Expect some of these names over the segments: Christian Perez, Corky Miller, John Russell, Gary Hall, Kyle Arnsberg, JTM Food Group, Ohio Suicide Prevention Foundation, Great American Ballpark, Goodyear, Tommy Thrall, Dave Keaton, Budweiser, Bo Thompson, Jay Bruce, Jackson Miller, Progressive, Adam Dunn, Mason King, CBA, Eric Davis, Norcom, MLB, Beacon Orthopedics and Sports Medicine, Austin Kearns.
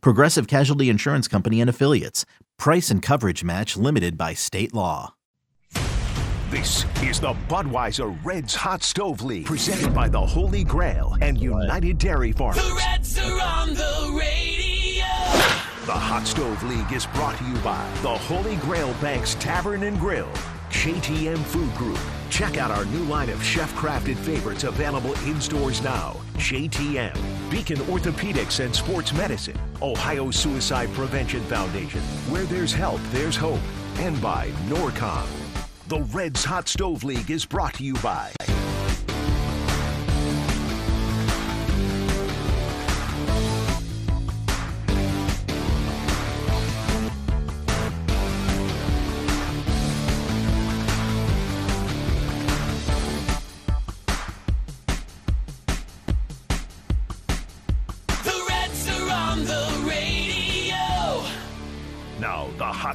Progressive Casualty Insurance Company and Affiliates. Price and coverage match limited by state law. This is the Budweiser Reds Hot Stove League, presented by the Holy Grail and United Dairy Farmers. The Reds are on the radio. The Hot Stove League is brought to you by the Holy Grail Bank's Tavern and Grill, JTM Food Group. Check out our new line of chef-crafted favorites available in stores now. JTM, Beacon Orthopedics and Sports Medicine, Ohio Suicide Prevention Foundation. Where there's help, there's hope. And by Norcom. The Reds Hot Stove League is brought to you by...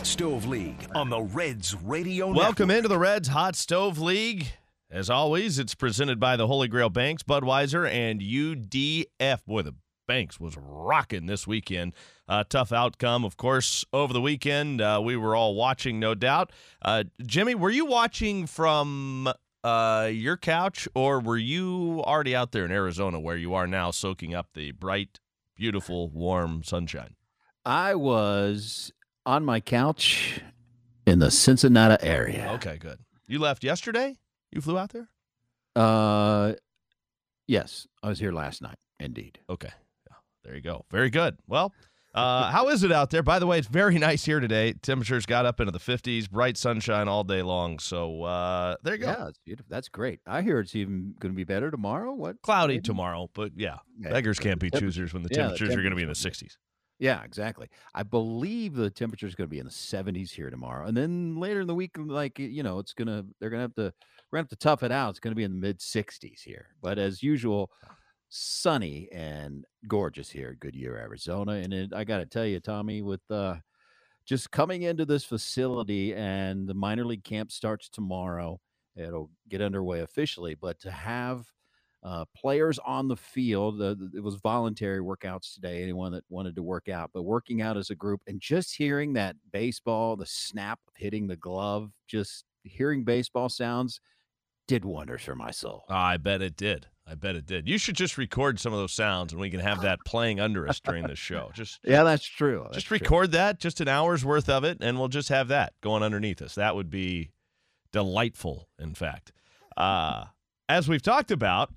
Stove League on the Reds Radio Network. Welcome into the Reds Hot Stove League. As always, it's presented by the Holy Grail Banks, Budweiser, and UDF. Boy, the Banks was rocking this weekend. Tough outcome, of course, over the weekend. We were all watching, no doubt. Jimmy, were you watching from your couch, or were you already out there in Arizona where you are now soaking up the bright, beautiful, warm sunshine? I was... on my couch in the Cincinnati area. Okay, good. You left yesterday? You flew out there? Yes, I was here last night, indeed. Okay, there you go. Very good. Well, how is it out there? By the way, it's very nice here today. Temperatures got up into the 50s, bright sunshine all day long. So there you go. Yeah, it's beautiful. That's great. I hear it's even going to be better tomorrow. What? Cloudy maybe? Tomorrow, but yeah, beggars can't be choosers when the temperatures are going to be in the 60s. Yeah, exactly. I believe the temperature is going to be in the 70s here tomorrow, and then later in the week, it's gonna we're gonna have to tough it out. It's gonna be in the mid 60s here, but as usual, sunny and gorgeous here at Goodyear, Arizona. And I got to tell you, Tommy, with just coming into this facility, and the minor league camp starts tomorrow. It'll get underway officially, but to have players on the field. It was voluntary workouts today, anyone that wanted to work out, but working out as a group and just hearing that baseball, the snap of hitting the glove, just hearing baseball sounds did wonders for my soul. Oh, I bet it did. You should just record some of those sounds, and we can have that playing under us during the show. Yeah, that's true. That, just an hour's worth of it, and we'll just have that going underneath us. That would be delightful, in fact. As we've talked about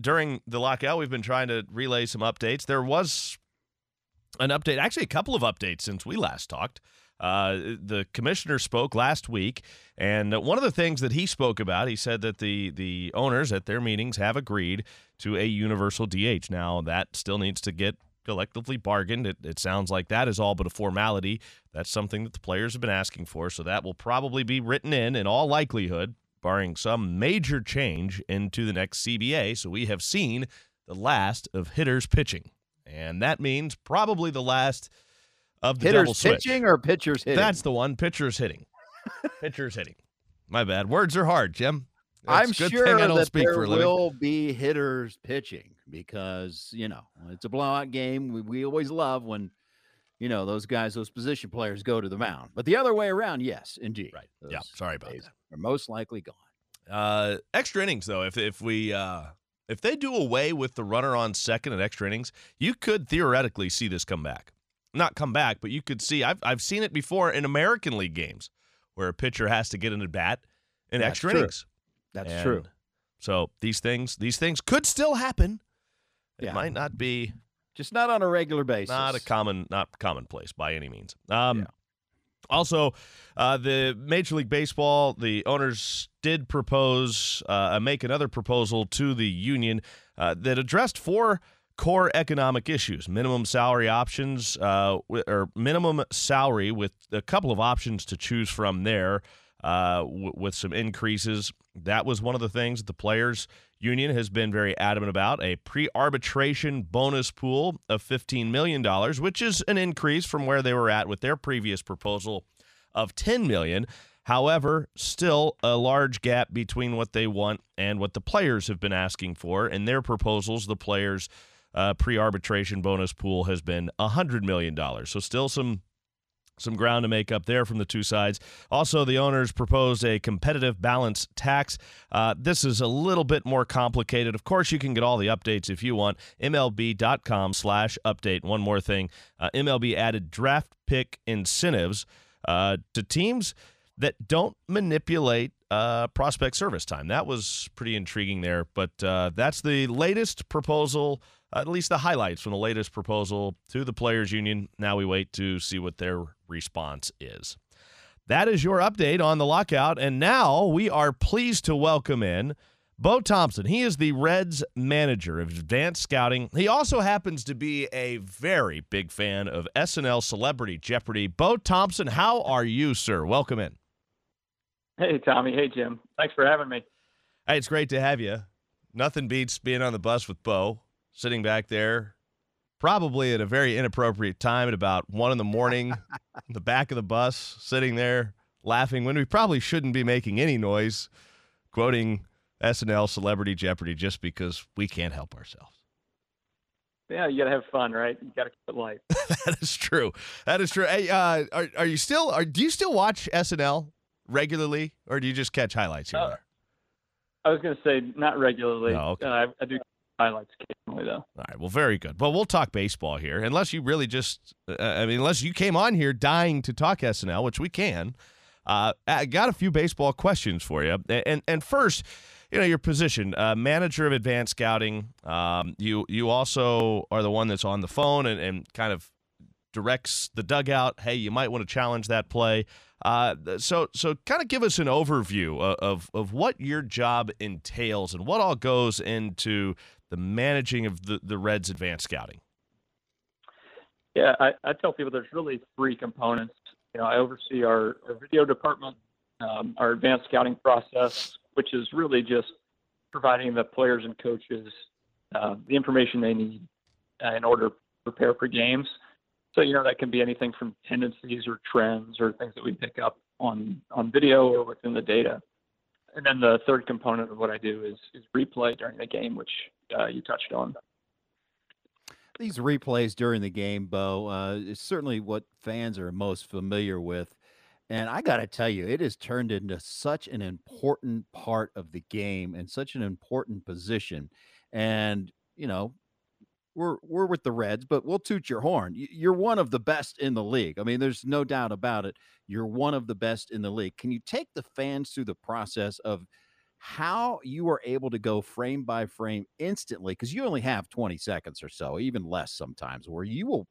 during the lockout, we've been trying to relay some updates. There was an update, actually a couple of updates since we last talked. The commissioner spoke last week, and one of the things that he spoke about, he said that the owners at their meetings have agreed to a universal DH. Now, that still needs to get collectively bargained. It sounds like that is all but a formality. That's something that the players have been asking for, so that will probably be written in all likelihood, barring some major change into the next CBA. So we have seen the last of hitters pitching. And that means probably the last of the hitters double switch. Pitching or pitchers hitting? That's the one, pitchers hitting. My bad. Words are hard, Jim. I'm sure that there will be hitters pitching because, it's a blowout game. We always love when those position players go to the mound. But the other way around, yes, indeed. Right. Those sorry about that. Are most likely gone. Extra innings, though. If they do away with the runner on second at extra innings, you could theoretically see this come back. Not come back, but you could see. I've seen it before in American League games where a pitcher has to get an at bat in extra innings. That's true. So these things could still happen. It might not be. Just not on a regular basis. Not commonplace by any means. Also, the Major League Baseball, the owners did propose, make another proposal to the union that addressed four core economic issues, minimum salary options, or minimum salary with a couple of options to choose from there with some increases. That was one of the things that the players union has been very adamant about, a pre-arbitration bonus pool of $15 million, which is an increase from where they were at with their previous proposal of $10 million. However, still a large gap between what they want and what the players have been asking for. In their proposals, the players' pre-arbitration bonus pool has been $100 million. So still some ground to make up there from the two sides. Also, the owners proposed a competitive balance tax. This is a little bit more complicated. Of course, you can get all the updates if you want. MLB.com/update. One more thing. MLB added draft pick incentives to teams that don't manipulate prospect service time. That was pretty intriguing there, but that's the latest proposal, at least the highlights from the latest proposal to the players union. Now we wait to see what their response is. That is your update on the lockout, and now we are pleased to welcome in Bo Thompson. He is the Reds manager of advanced scouting. He also happens to be a very big fan of SNL Celebrity Jeopardy. Bo Thompson, how are you, sir? Welcome in. Hey, Tommy. Hey, Jim. Thanks for having me. Hey, it's great to have you. Nothing beats being on the bus with Bo, sitting back there, probably at a very inappropriate time at about 1 a.m, in the back of the bus, sitting there laughing when we probably shouldn't be making any noise, quoting SNL Celebrity Jeopardy just because we can't help ourselves. Yeah, you got to have fun, right? You got to keep it light. That is true. That is true. Hey, do you still watch SNL regularly, or do you just catch highlights here? I was going to say not regularly. No, okay. I do highlights occasionally, though. All right. Well, very good. But we'll talk baseball here, unless you really unless you came on here dying to talk SNL, which we can. I got a few baseball questions for you, and first, you know, your position, manager of advanced scouting. You also are the one that's on the phone and kind of directs the dugout. Hey, you might want to challenge that play. So kind of give us an overview of what your job entails and what all goes into the managing of the Reds' advanced scouting. Yeah, I tell people there's really three components. You know, I oversee our video department, our advanced scouting process, which is really just providing the players and coaches the information they need in order to prepare for games. So, you know, that can be anything from tendencies or trends or things that we pick up on video or within the data. And then the third component of what I do is replay during the game, which you touched on. These replays during the game, Bo, is certainly what fans are most familiar with. And I got to tell you, it has turned into such an important part of the game and such an important position. And, you know, we're with the Reds, but we'll toot your horn. You're one of the best in the league. I mean, there's no doubt about it. You're one of the best in the league. Can you take the fans through the process of how you are able to go frame by frame instantly? Because you only have 20 seconds or so, even less sometimes, where you will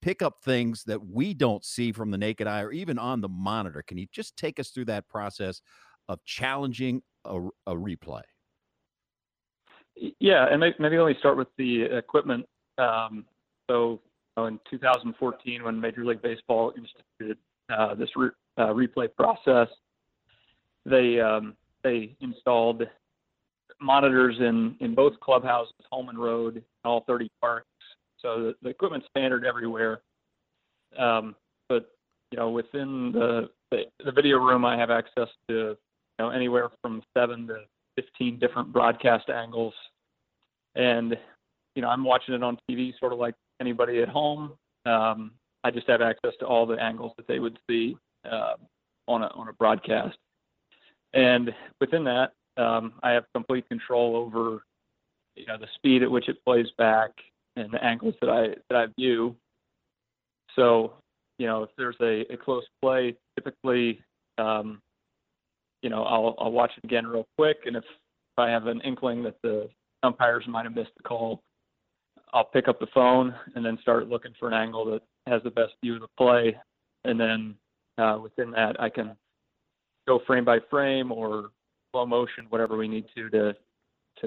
pick up things that we don't see from the naked eye or even on the monitor. Can you just take us through that process of challenging a replay? Yeah, and maybe let me start with the equipment. So, you know, in 2014, when Major League Baseball instituted this replay process, they installed monitors in both clubhouses, home and road, in all 30 parks. So the equipment's standard everywhere. But, you know, within the video room, I have access to, you know, anywhere from 7 to 15 different broadcast angles. And, you know, I'm watching it on TV sort of like anybody at home. I just have access to all the angles that they would see on a broadcast. And within that, I have complete control over, you know, the speed at which it plays back and the angles that I view. So, you know, if there's a close play, typically, you know, I'll watch it again real quick, and if I have an inkling that the umpires might have missed the call, I'll pick up the phone and then start looking for an angle that has the best view of the play. And then within that, I can go frame by frame or slow motion, whatever we need to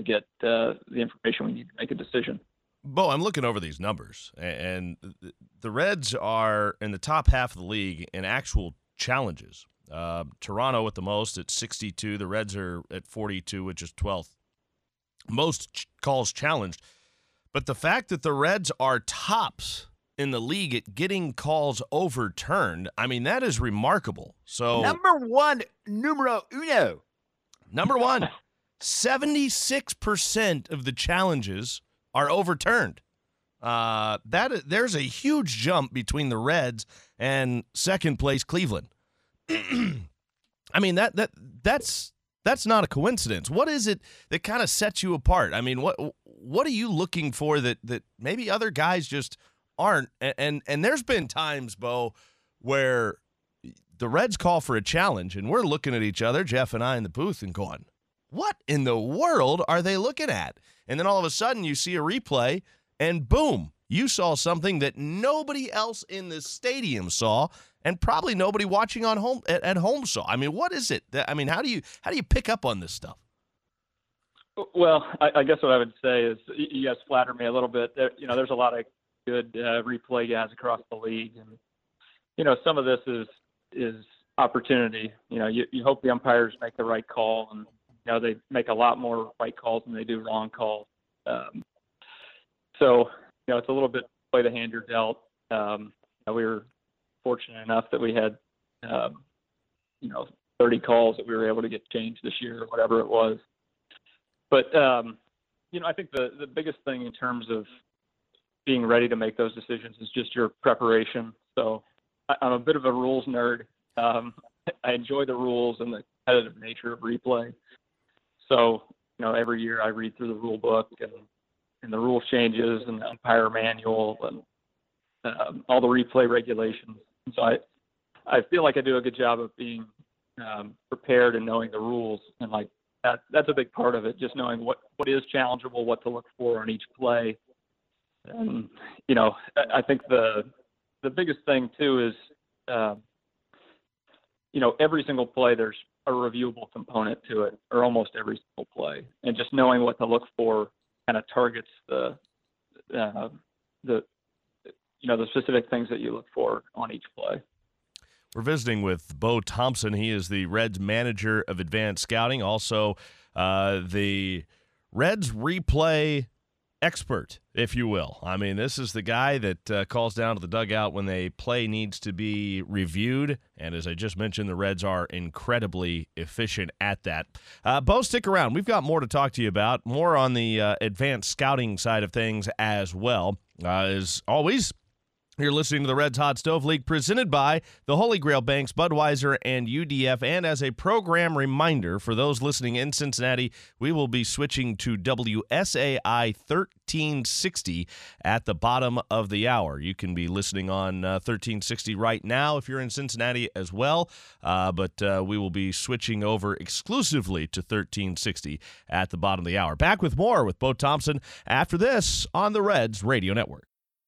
get the information we need to make a decision. Bo, I'm looking over these numbers, and the Reds are in the top half of the league in actual challenges. Toronto at the most at 62. The Reds are at 42, which is 12th. Most calls challenged. But the fact that the Reds are tops in the league at getting calls overturned, I mean, that is remarkable. So numero uno. Number one, 76% of the challenges are overturned. There's a huge jump between the Reds and second place Cleveland. I mean, that's not a coincidence. What is it that kind of sets you apart? I mean, what are you looking for that maybe other guys just aren't? And there's been times, Bo, where the Reds call for a challenge, and we're looking at each other, Jeff and I in the booth, and going, what in the world are they looking at? And then all of a sudden you see a replay, and boom, you saw something that nobody else in the stadium saw, and probably nobody watching on home at home saw. I mean, what is it? How do you pick up on this stuff? Well, I guess what I would say is, you guys flatter me a little bit. You know, there's a lot of good replay guys across the league, and you know, some of this is opportunity. You know, you hope the umpires make the right call, and you know, they make a lot more right calls than they do wrong calls. So you know, it's a little bit play the hand you're dealt. You know, we were fortunate enough that we had, 30 calls that we were able to get changed this year or whatever it was. But, you know, I think the biggest thing in terms of being ready to make those decisions is just your preparation. So I'm a bit of a rules nerd. I enjoy the rules and the competitive nature of replay. So, you know, every year I read through the rule book and the rule changes and the umpire manual and all the replay regulations. So I feel like I do a good job of being prepared and knowing the rules. And like that's a big part of it, just knowing what is challengeable, what to look for on each play. And, you know, I think the biggest thing too is, you know, every single play, there's a reviewable component to it, or almost every single play. And just knowing what to look for kind of targets the specific things that you look for on each play. We're visiting with Bo Thompson. He is the Reds manager of advanced scouting, also the Reds replay expert, if you will. I mean, this is the guy that calls down to the dugout when a play needs to be reviewed. And as I just mentioned, the Reds are incredibly efficient at that. Bo, stick around. We've got more to talk to you about, more on the advanced scouting side of things as well. As always, you're listening to the Reds Hot Stove League, presented by the Holy Grail Banks, Budweiser, and UDF. And as a program reminder for those listening in Cincinnati, we will be switching to WSAI 1360 at the bottom of the hour. You can be listening on 1360 right now if you're in Cincinnati as well, but we will be switching over exclusively to 1360 at the bottom of the hour. Back with more with Bo Thompson after this on the Reds Radio Network.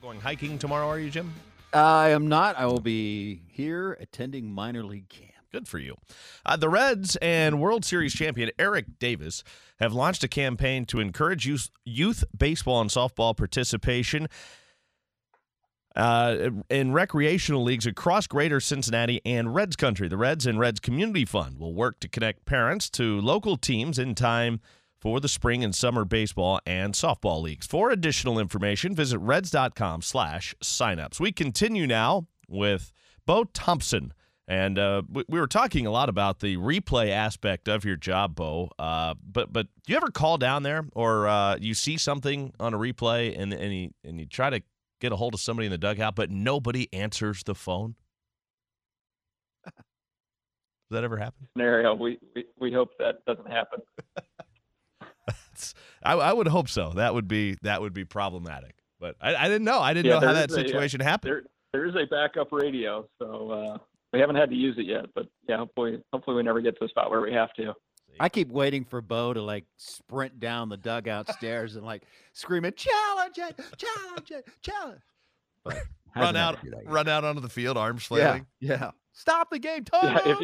Going hiking tomorrow, are you, Jim? I am not. I will be here attending minor league camp. Good for you. The Reds and World Series champion Eric Davis have launched a campaign to encourage youth baseball and softball participation in recreational leagues across greater Cincinnati and Reds country. The Reds and Reds Community Fund will work to connect parents to local teams in time for the spring and summer baseball and softball leagues. For additional information, visit reds.com/signups. We continue now with Bo Thompson. And we were talking a lot about the replay aspect of your job, Bo. But do you ever call down there or you see something on a replay and you try to get a hold of somebody in the dugout, but nobody answers the phone? Does that ever happen? Scenario, we hope that doesn't happen. I would hope so. That would be problematic. But I didn't know. I didn't know how that situation happened. There is a backup radio, so we haven't had to use it yet. But yeah, hopefully we never get to the spot where we have to. I keep waiting for Bo to like sprint down the dugout stairs and like screaming, "Challenge it! Challenge it! Challenge!" But run out onto the field, arms flailing. Yeah. Stop the game, Tony. Yeah,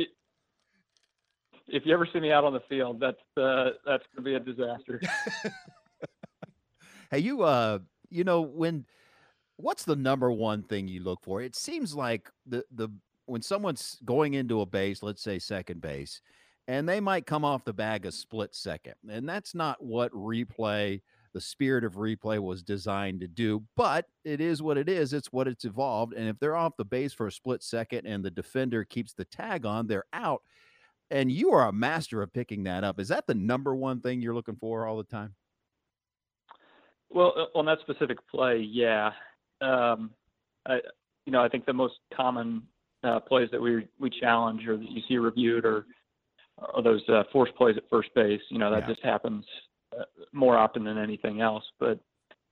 if you ever see me out on the field, that's gonna be a disaster. Hey, you know, what's the number one thing you look for? It seems like when someone's going into a base, let's say second base, and they might come off the bag a split second, and that's not what replay, the spirit of replay, was designed to do, but it is what it is. It's what it's evolved. And if they're off the base for a split second and the defender keeps the tag on, they're out. And you are a master of picking that up. Is that the number one thing you're looking for all the time? Well, on that specific play, yeah. I think the most common plays that we challenge or that you see reviewed are those forced plays at first base. You know, that just happens more often than anything else. But,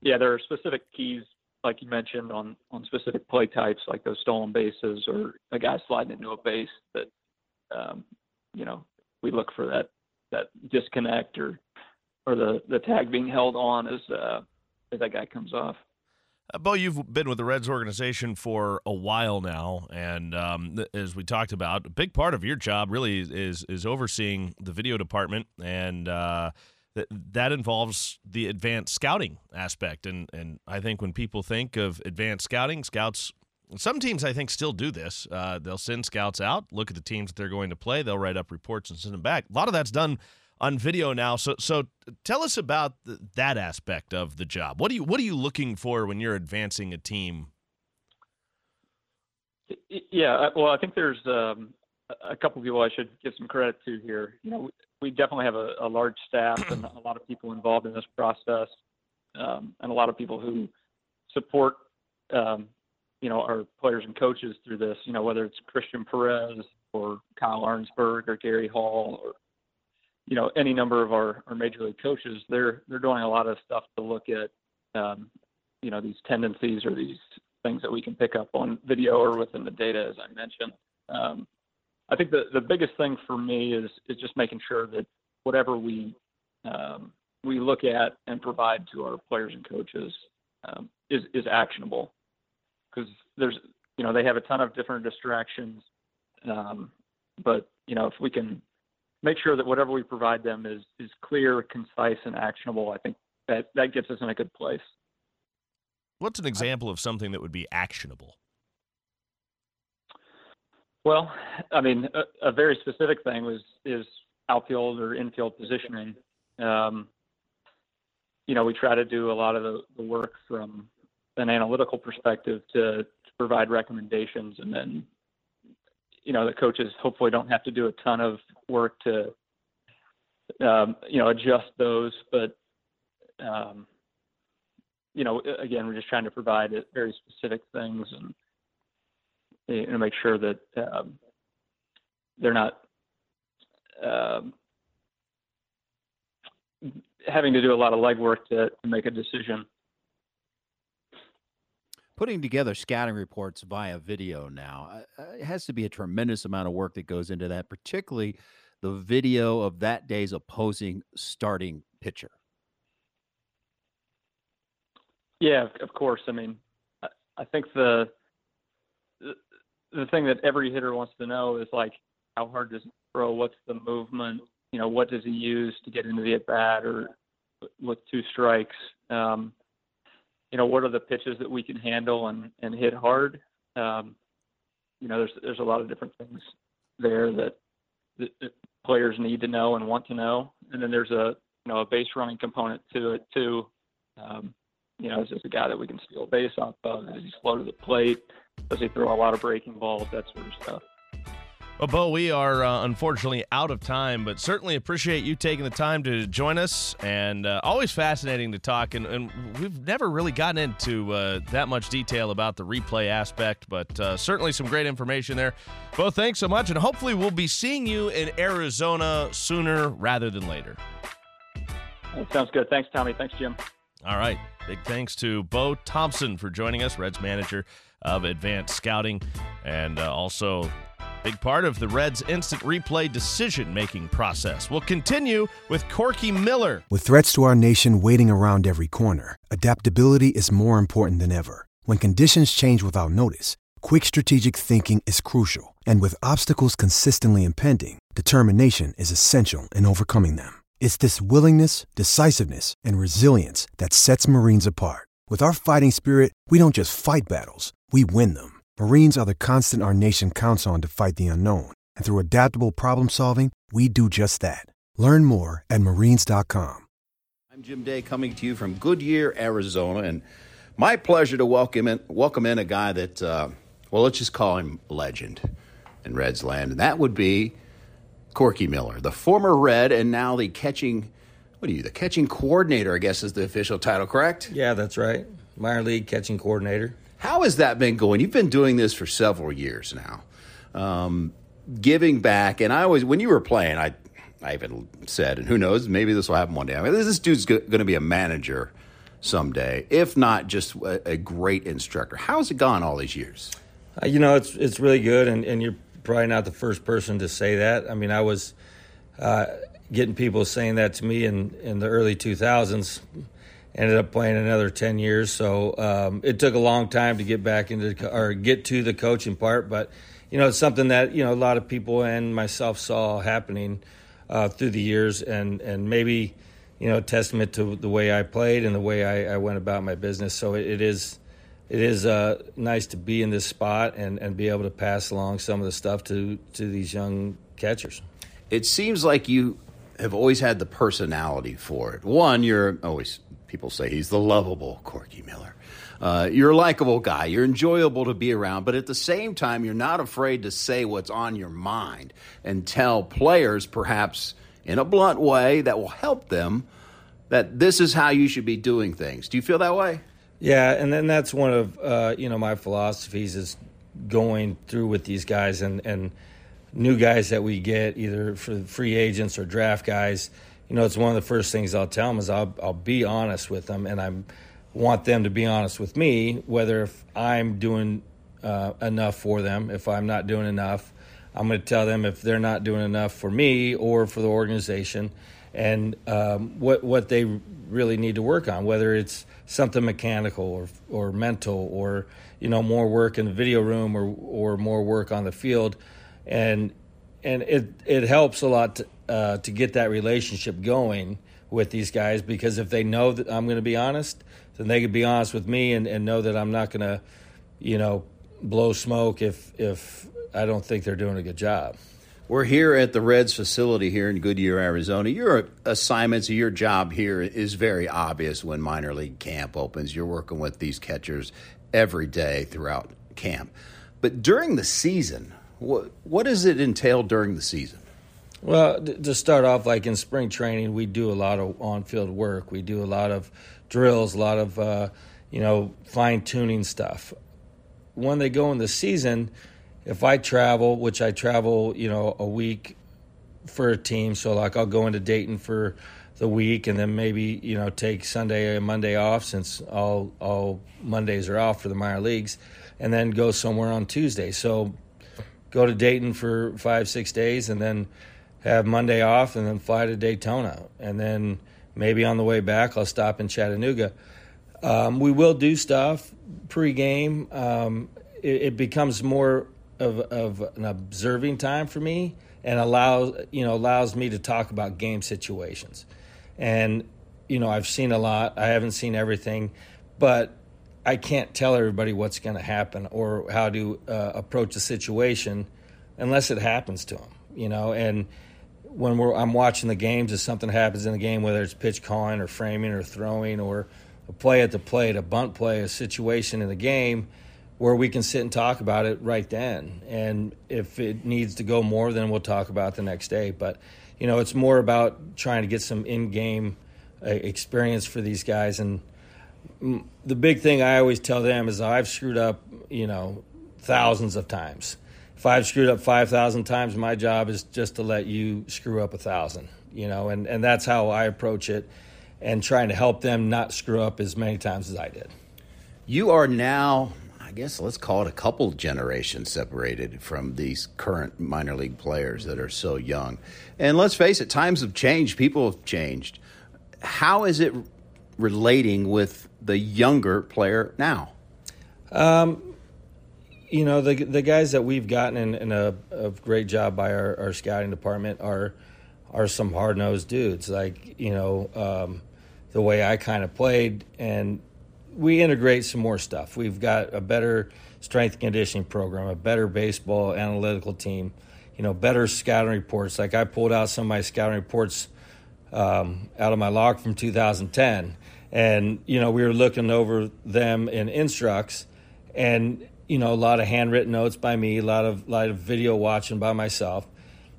yeah, there are specific keys, like you mentioned, on specific play types, like those stolen bases or a guy sliding into a base that, we look for that disconnect or the tag being held on as that guy comes off. Bo, you've been with the Reds organization for a while now, and as we talked about, a big part of your job really is overseeing the video department, and that involves the advanced scouting aspect. And I think when people think of advanced scouting, scouts, some teams I think still do this. They'll send scouts out, look at the teams that they're going to play, they'll write up reports and send them back. A lot of that's done on video now, so tell us about that aspect of the job. What are you looking for when you're advancing a team? Yeah, well, I think there's a couple of people I should give some credit to here. You know, we definitely have a large staff and a lot of people involved in this process, and a lot of people who support our players and coaches through this. You know, whether it's Christian Perez or Kyle Arnsberg or Gary Hall or any number of our major league coaches, they're doing a lot of stuff to look at, these tendencies or these things that we can pick up on video or within the data, as I mentioned. I think the biggest thing for me is just making sure that whatever we look at and provide to our players and coaches is actionable, because there's, they have a ton of different distractions, but if we can make sure that whatever we provide them is clear, concise, and actionable, I think that gets us in a good place. What's an example of something that would be actionable? Well, I mean, a very specific thing is outfield or infield positioning. We try to do a lot of the work from an analytical perspective to provide recommendations, and then the coaches hopefully don't have to do a ton of work to, adjust those. But, again, we're just trying to provide very specific things and make sure that they're not having to do a lot of legwork to make a decision. Putting together scouting reports via video now, it has to be a tremendous amount of work that goes into that, particularly the video of that day's opposing starting pitcher. Yeah, of course. I mean, I think the thing that every hitter wants to know is, like, how hard does he throw? What's the movement? What does he use to get into the at-bat or with two strikes? What are the pitches that we can handle and hit hard? There's a lot of different things there that players need to know and want to know. And then there's a base running component to it too. Is this a guy that we can steal base off of? Is he slow to the plate? Does he throw a lot of breaking balls? That sort of stuff. Well, Bo, we are unfortunately out of time, but certainly appreciate you taking the time to join us, and always fascinating to talk. And we've never really gotten into that much detail about the replay aspect, but certainly some great information there. Bo, thanks so much, and hopefully we'll be seeing you in Arizona sooner rather than later. That sounds good. Thanks, Tommy. Thanks, Jim. All right. Big thanks to Bo Thompson for joining us, Reds manager of advanced scouting, and also big part of the Reds' instant replay decision-making process. We'll continue with Corky Miller. With threats to our nation waiting around every corner, adaptability is more important than ever. When conditions change without notice, quick strategic thinking is crucial. And with obstacles consistently impending, determination is essential in overcoming them. It's this willingness, decisiveness, and resilience that sets Marines apart. With our fighting spirit, we don't just fight battles, we win them. Marines are the constant our nation counts on to fight the unknown. And through adaptable problem solving, we do just that. Learn more at marines.com. I'm Jim Day coming to you from Goodyear, Arizona. And my pleasure to welcome in a guy that, let's just call him legend in Reds land. And that would be Corky Miller, the former Red and now the catching coordinator, I guess is the official title, correct? Yeah, that's right. Minor league catching coordinator. How has that been going? You've been doing this for several years now, giving back. And I always, when you were playing, I even said, and who knows, maybe this will happen one day. I mean, this dude's going to be a manager someday, if not just a great instructor. How's it gone all these years? It's really good, and you're probably not the first person to say that. I mean, I was getting people saying that to me in the early 2000s. Ended up playing another 10 years, so it took a long time to get back get to the coaching part. But it's something that a lot of people and myself saw happening through the years, and maybe testament to the way I played and the way I went about my business. So it is nice to be in this spot and be able to pass along some of the stuff to these young catchers. It seems like you have always had the personality for it. One, you're always. People say he's the lovable Corky Miller. You're a likable guy. You're enjoyable to be around. But at the same time, you're not afraid to say what's on your mind and tell players, perhaps in a blunt way that will help them, that this is how you should be doing things. Do you feel that way? Yeah, and then that's one of my philosophies is going through with these guys and new guys that we get, either for free agents or draft guys. It's one of the first things I'll tell them is I'll be honest with them, and I want them to be honest with me, whether if I'm doing enough for them. If I'm not doing enough, I'm going to tell them if they're not doing enough for me or for the organization and what they really need to work on, whether it's something mechanical or mental or, more work in the video room or more work on the field. And it helps a lot to get that relationship going with these guys, because if they know that I'm going to be honest, then they could be honest with me and know that I'm not going to, blow smoke if I don't think they're doing a good job. We're here at the Reds facility here in Goodyear, Arizona. Your assignments, your job here is very obvious when minor league camp opens. You're working with these catchers every day throughout camp. But during the season, what does it entail during the season? Well, to start off, like in spring training, we do a lot of on-field work. We do a lot of drills, a lot of, fine-tuning stuff. When they go in the season, if I travel, which I travel, a week for a team, so like I'll go into Dayton for the week and then maybe, take Sunday and Monday off, since all Mondays are off for the minor leagues, and then go somewhere on Tuesday. So go to Dayton for 5-6 days and then have Monday off and then fly to Daytona. And then maybe on the way back, I'll stop in Chattanooga. We will do stuff pregame. It becomes more of an observing time for me and allows me to talk about game situations. And, I've seen a lot. I haven't seen everything, but I can't tell everybody what's going to happen or how to approach a situation unless it happens to them. And when I'm watching the games, if something happens in the game, whether it's pitch calling or framing or throwing or a play at the plate, a bunt play, a situation in the game where we can sit and talk about it right then. And if it needs to go more, then we'll talk about it the next day. But, it's more about trying to get some in-game experience for these guys. And the big thing I always tell them is I've screwed up, thousands of times. If I've screwed up 5,000 times, my job is just to let you screw up 1,000, and that's how I approach it. and trying to help them not screw up as many times as I did. You are now, I guess let's call it a couple generations separated from these current minor league players that are so young. And let's face it, times have changed. People have changed. How is it relating with the younger player now? You know, the guys that we've gotten in a great job by our scouting department are some hard-nosed dudes. Like, you know, the way I kind of played, and we integrate some more stuff. We've got a better strength and conditioning program, a better baseball analytical team, you know, better scouting reports. Like I pulled out some of my scouting reports out of my log from 2010, and, you know, we were looking over them in instructs, and, you know, a lot of handwritten notes by me, a lot of video watching by myself.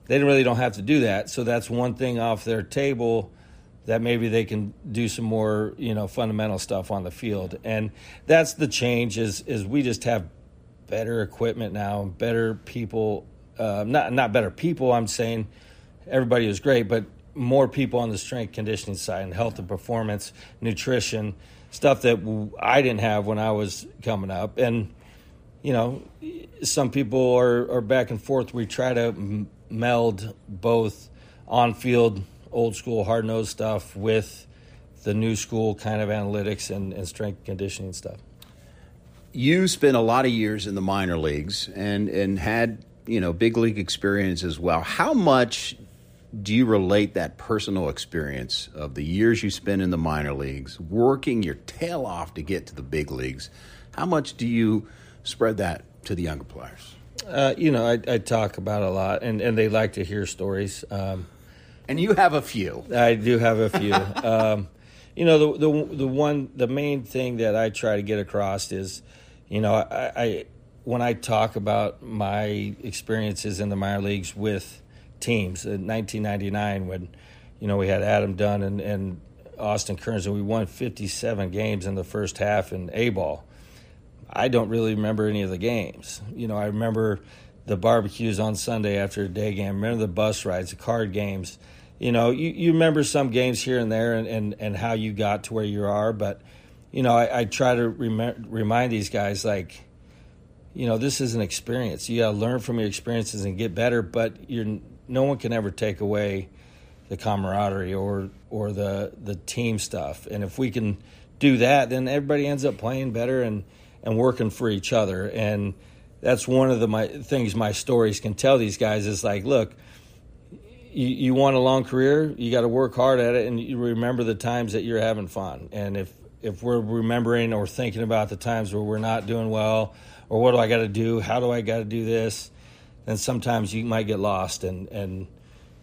They really don't have to do that. So that's one thing off their table that maybe they can do some more, you know, fundamental stuff on the field. And that's the change is we just have better equipment now, and better people, not better people. I'm saying everybody is great, but more people on the strength conditioning side and health and performance, nutrition, stuff that I didn't have when I was coming up. And, you know, some people are back and forth. We try to meld both on-field, old-school, hard-nosed stuff with the new-school kind of analytics and strength conditioning stuff. You spent a lot of years in the minor leagues and had, you know, big league experience as well. How much do you relate that personal experience of the years you spent in the minor leagues, working your tail off to get to the big leagues? How much do you spread that to the younger players? You know, I talk about it a lot, and they like to hear stories. And you have a few. I do have a few. You know, the main thing that I try to get across is, you know, I when I talk about my experiences in the minor leagues with teams in 1999, when, you know, we had Adam Dunn and Austin Kearns, and we won 57 games in the first half in A-ball. I don't really remember any of the games. You know, I remember the barbecues on Sunday after a day game. I remember the bus rides, the card games. You know, you remember some games here and there and how you got to where you are. But, you know, I try to remind these guys, like, you know, this is an experience. You got to learn from your experiences and get better, but no one can ever take away the camaraderie or the team stuff. And if we can do that, then everybody ends up playing better and working for each other. And that's one of my things my stories can tell these guys is like, look, you want a long career, you got to work hard at it, and you remember the times that you're having fun. And if we're remembering or thinking about the times where we're not doing well, or what do I got to do, how do I got to do this, then sometimes you might get lost and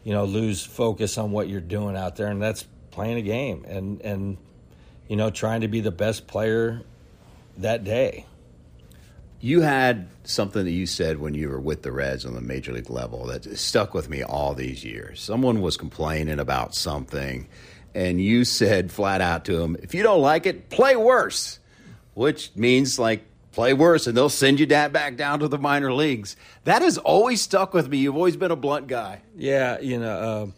you know, lose focus on what you're doing out there, and that's playing a game and you know, trying to be the best player that day. You had something that you said when you were with the Reds on the major league level that stuck with me all these years. Someone was complaining about something, and you said flat out to them, if you don't like it, play worse, which means like play worse and they'll send you back down to the minor leagues. That has always stuck with me. You've always been a blunt guy. Yeah, you know,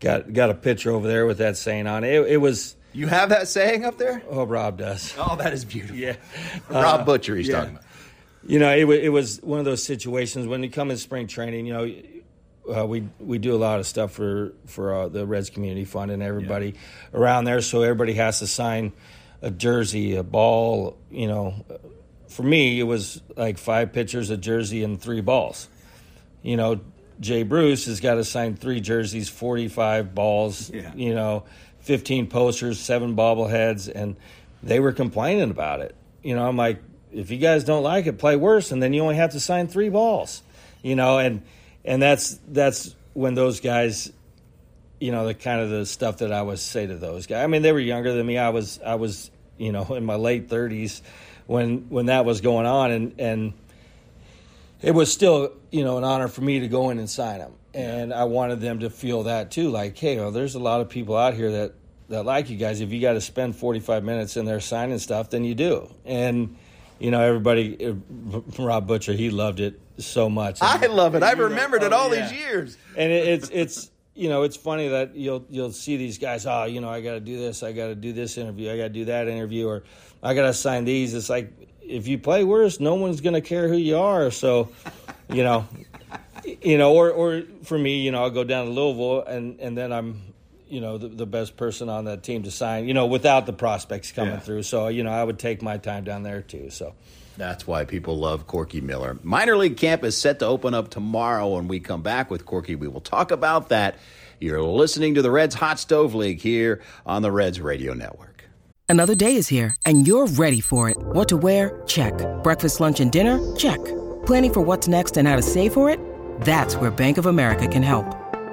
got a picture over there with that saying on it. It was... You have that saying up there? Oh, Rob does. Oh, that is beautiful. Yeah. Rob Butcher, he's talking about. You know, it was one of those situations when you come in spring training, you know, we do a lot of stuff for the Reds Community Fund and everybody around there, so everybody has to sign a jersey, a ball, you know. For me, it was like 5 pitchers, a jersey, and 3 balls. You know, Jay Bruce has got to sign 3 jerseys, 45 balls, you know, 15 posters, 7 bobbleheads, and they were complaining about it. You know, I'm like, if you guys don't like it, play worse, and then you only have to sign 3 balls. You know, and that's when those guys, you know, the kind of the stuff that I would say to those guys. I mean, they were younger than me. I was, you know, in my late 30s when that was going on, and it was still, you know, an honor for me to go in and sign them. And I wanted them to feel that too, like, hey, well, there's a lot of people out here that like you guys. If you got to spend 45 minutes in there signing stuff, then you do. And, you know, everybody, Rob Butcher, he loved it so much. I love it. I've remembered it all these years. And it's you know, it's funny that you'll see these guys, oh, you know, I got to do this. I got to do this interview. I got to do that interview, or I got to sign these. It's like, if you play worse, no one's going to care who you are. So, you know, or for me, you know, I'll go down to Louisville and then I'm, you know, the best person on that team to sign, you know, without the prospects coming through. So, you know, I would take my time down there too. So that's why people love Corky Miller. Minor league camp is set to open up tomorrow. When we come back with Corky, we will talk about that. You're listening to the Reds Hot Stove League here on the Reds Radio Network. Another day is here, and you're ready for it. What to wear? Check. Breakfast, lunch, and dinner? Check. Planning for what's next and how to save for it? That's where Bank of America can help.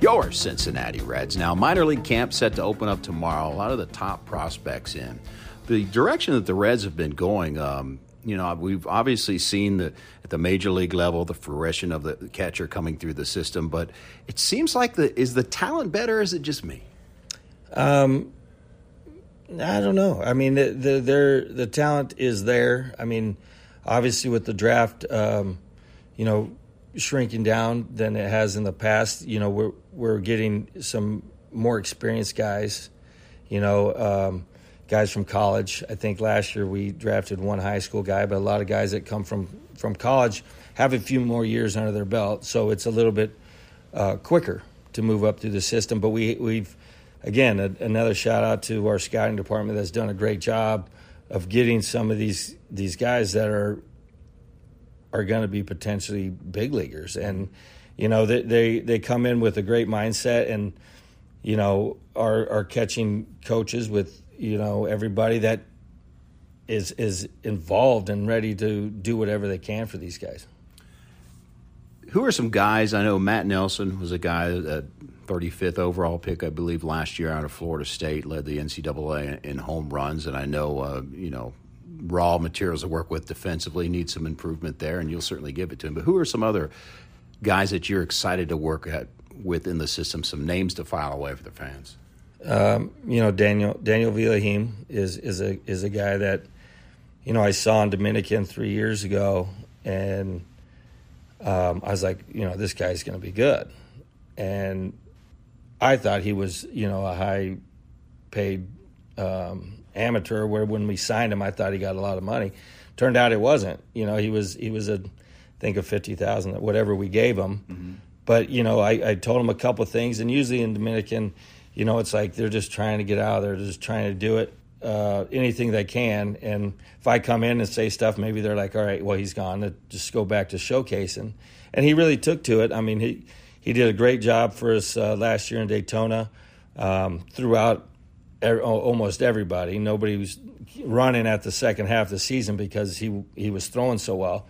your Cincinnati Reds. Now, minor league camp set to open up tomorrow. A lot of the top prospects in. The direction that the Reds have been going, you know, we've obviously seen at the major league level the fruition of the catcher coming through the system, but it seems like is the talent better, or is it just me? I don't know. I mean, the talent is there. I mean, obviously with the draft, you know, shrinking down than it has in the past, you know, we're getting some more experienced guys, you know, guys from college. I think last year we drafted one high school guy, but a lot of guys that come from college have a few more years under their belt, so it's a little bit quicker to move up through the system. But we've again, another shout out to our scouting department that's done a great job of getting some of these guys that are going to be potentially big leaguers, and you know they come in with a great mindset, and you know are catching coaches with. You know, everybody that is involved and ready to do whatever they can for these guys. Who are some guys? I know Matt Nelson was a guy, a 35th overall pick, I believe, last year out of Florida State, led the NCAA in home runs. And I know, you know, raw materials to work with defensively, needs some improvement there, and you'll certainly give it to him. But who are some other guys that you're excited to work with in the system, some names to file away for the fans? You know, Daniel Vilahim is a guy that, you know, I saw in Dominican 3 years ago, and I was like, you know, this guy's going to be good. And I thought he was, you know, a high-paid amateur, where when we signed him, I thought he got a lot of money. Turned out it wasn't. You know, he was I think, a $50,000, whatever we gave him. Mm-hmm. But, you know, I told him a couple things, and usually in Dominican – you know, it's like they're just trying to get out of there, just trying to do it, anything they can. And if I come in and say stuff, maybe they're like, all right, well, he's gone. Just go back to showcasing. And he really took to it. I mean, he did a great job for us last year in Daytona, throughout almost everybody. Nobody was running at the second half of the season because he was throwing so well.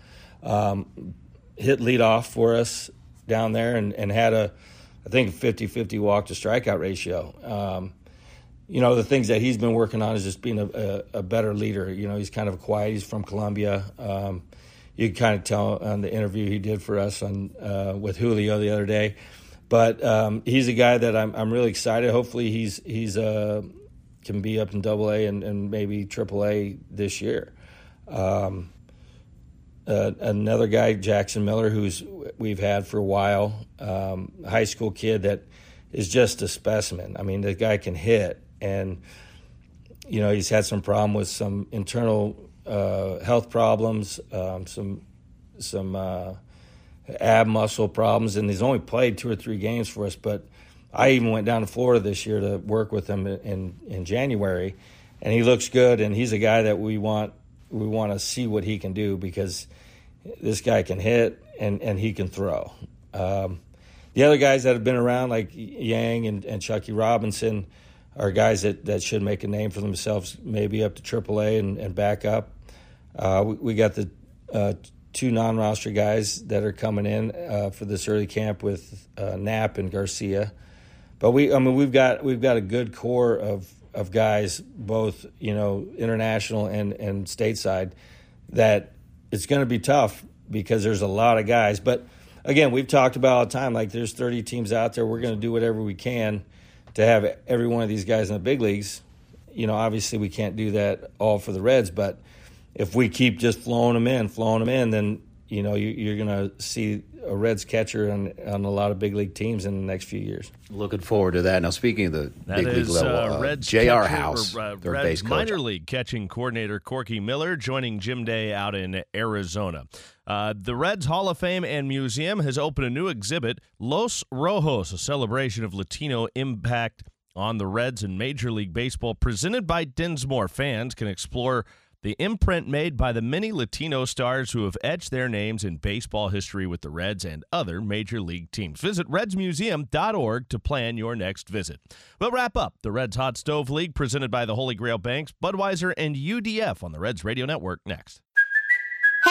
Hit leadoff for us down there and had a – I think 50-50 walk to strikeout ratio. You know, the things that he's been working on is just being a better leader. You know, he's kind of quiet. He's from Colombia. You can kind of tell on the interview he did for us on with Julio the other day. But he's a guy that I'm really excited. Hopefully he's can be up in AA and maybe AAA this year. Another guy, Jackson Miller, who's we've had for a while, high school kid that is just a specimen. I mean, the guy can hit, and you know he's had some problem with some internal health problems, some ab muscle problems, and he's only played 2 or 3 games for us. But I even went down to Florida this year to work with him in January, and he looks good, and he's a guy that we want. We want to see what he can do because this guy can hit and he can throw. The other guys that have been around, like Yang and Chucky Robinson, are guys that should make a name for themselves, maybe up to AAA and back up. We got the 2 non-roster guys that are coming in for this early camp with Knapp and Garcia. But we've got a good core of guys, both, you know, international and stateside, that it's going to be tough because there's a lot of guys. But again, we've talked about all the time, like there's 30 teams out there. We're going to do whatever we can to have every one of these guys in the big leagues. You know, obviously we can't do that all for the Reds, but if we keep just flowing them in, then, you know, you're going to see a Reds catcher on a lot of big league teams in the next few years. Looking forward to that. Now, speaking of the big league level, Reds J.R. House, their base coach. Minor league catching coordinator Corky Miller joining Gym Day out in Arizona. The Reds Hall of Fame and Museum has opened a new exhibit, Los Rojos, a celebration of Latino impact on the Reds and Major League Baseball, presented by Dinsmore. Fans can explore the imprint made by the many Latino stars who have etched their names in baseball history with the Reds and other major league teams. Visit redsmuseum.org to plan your next visit. We'll wrap up the Reds Hot Stove League, presented by the Holy Grail Banks, Budweiser, and UDF on the Reds Radio Network next. Hey,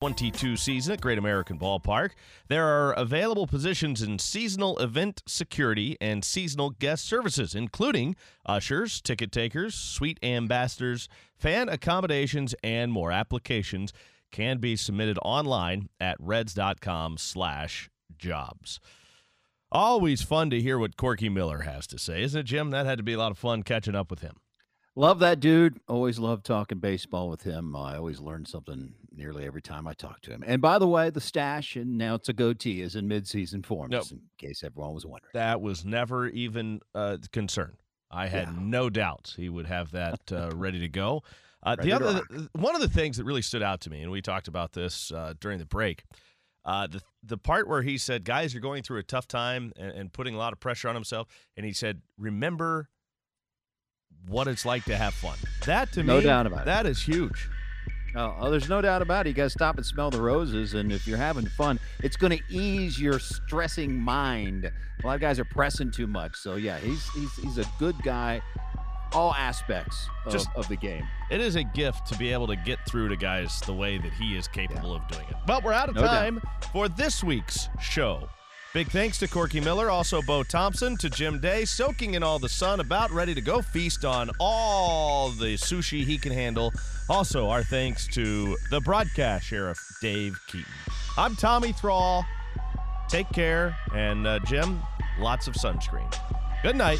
22 season at Great American Ballpark. There are available positions in seasonal event security and seasonal guest services, including ushers, ticket takers, suite ambassadors, fan accommodations, and more. Applications can be submitted online at reds.com/jobs. Always fun to hear what Corky Miller has to say, isn't it, Jim? That had to be a lot of fun catching up with him. Love that dude. Always love talking baseball with him. I always learn something nearly every time I talk to him. And by the way, the stash, and now it's a goatee, is in midseason form, just in case everyone was wondering. That was never even concerned. I had no doubts he would have that ready to go. One of the things that really stood out to me, and we talked about this during the break, the part where he said, guys are going through a tough time and putting a lot of pressure on himself, and he said, remember what it's like to have fun. That, to me, that is huge. Oh, there's no doubt about it. You got to stop and smell the roses, and if you're having fun, it's going to ease your stressing mind. A lot of guys are pressing too much, so yeah, he's a good guy, all aspects of the game. It is a gift to be able to get through to guys the way that he is capable of doing it. But we're out of time for this week's show. Big thanks to Corky Miller, also Bo Thompson, to Jim Day, soaking in all the sun, about ready to go feast on all the sushi he can handle. Also, our thanks to the broadcast sheriff, Dave Keaton. I'm Tommy Thrall. Take care, and Jim, lots of sunscreen. Good night.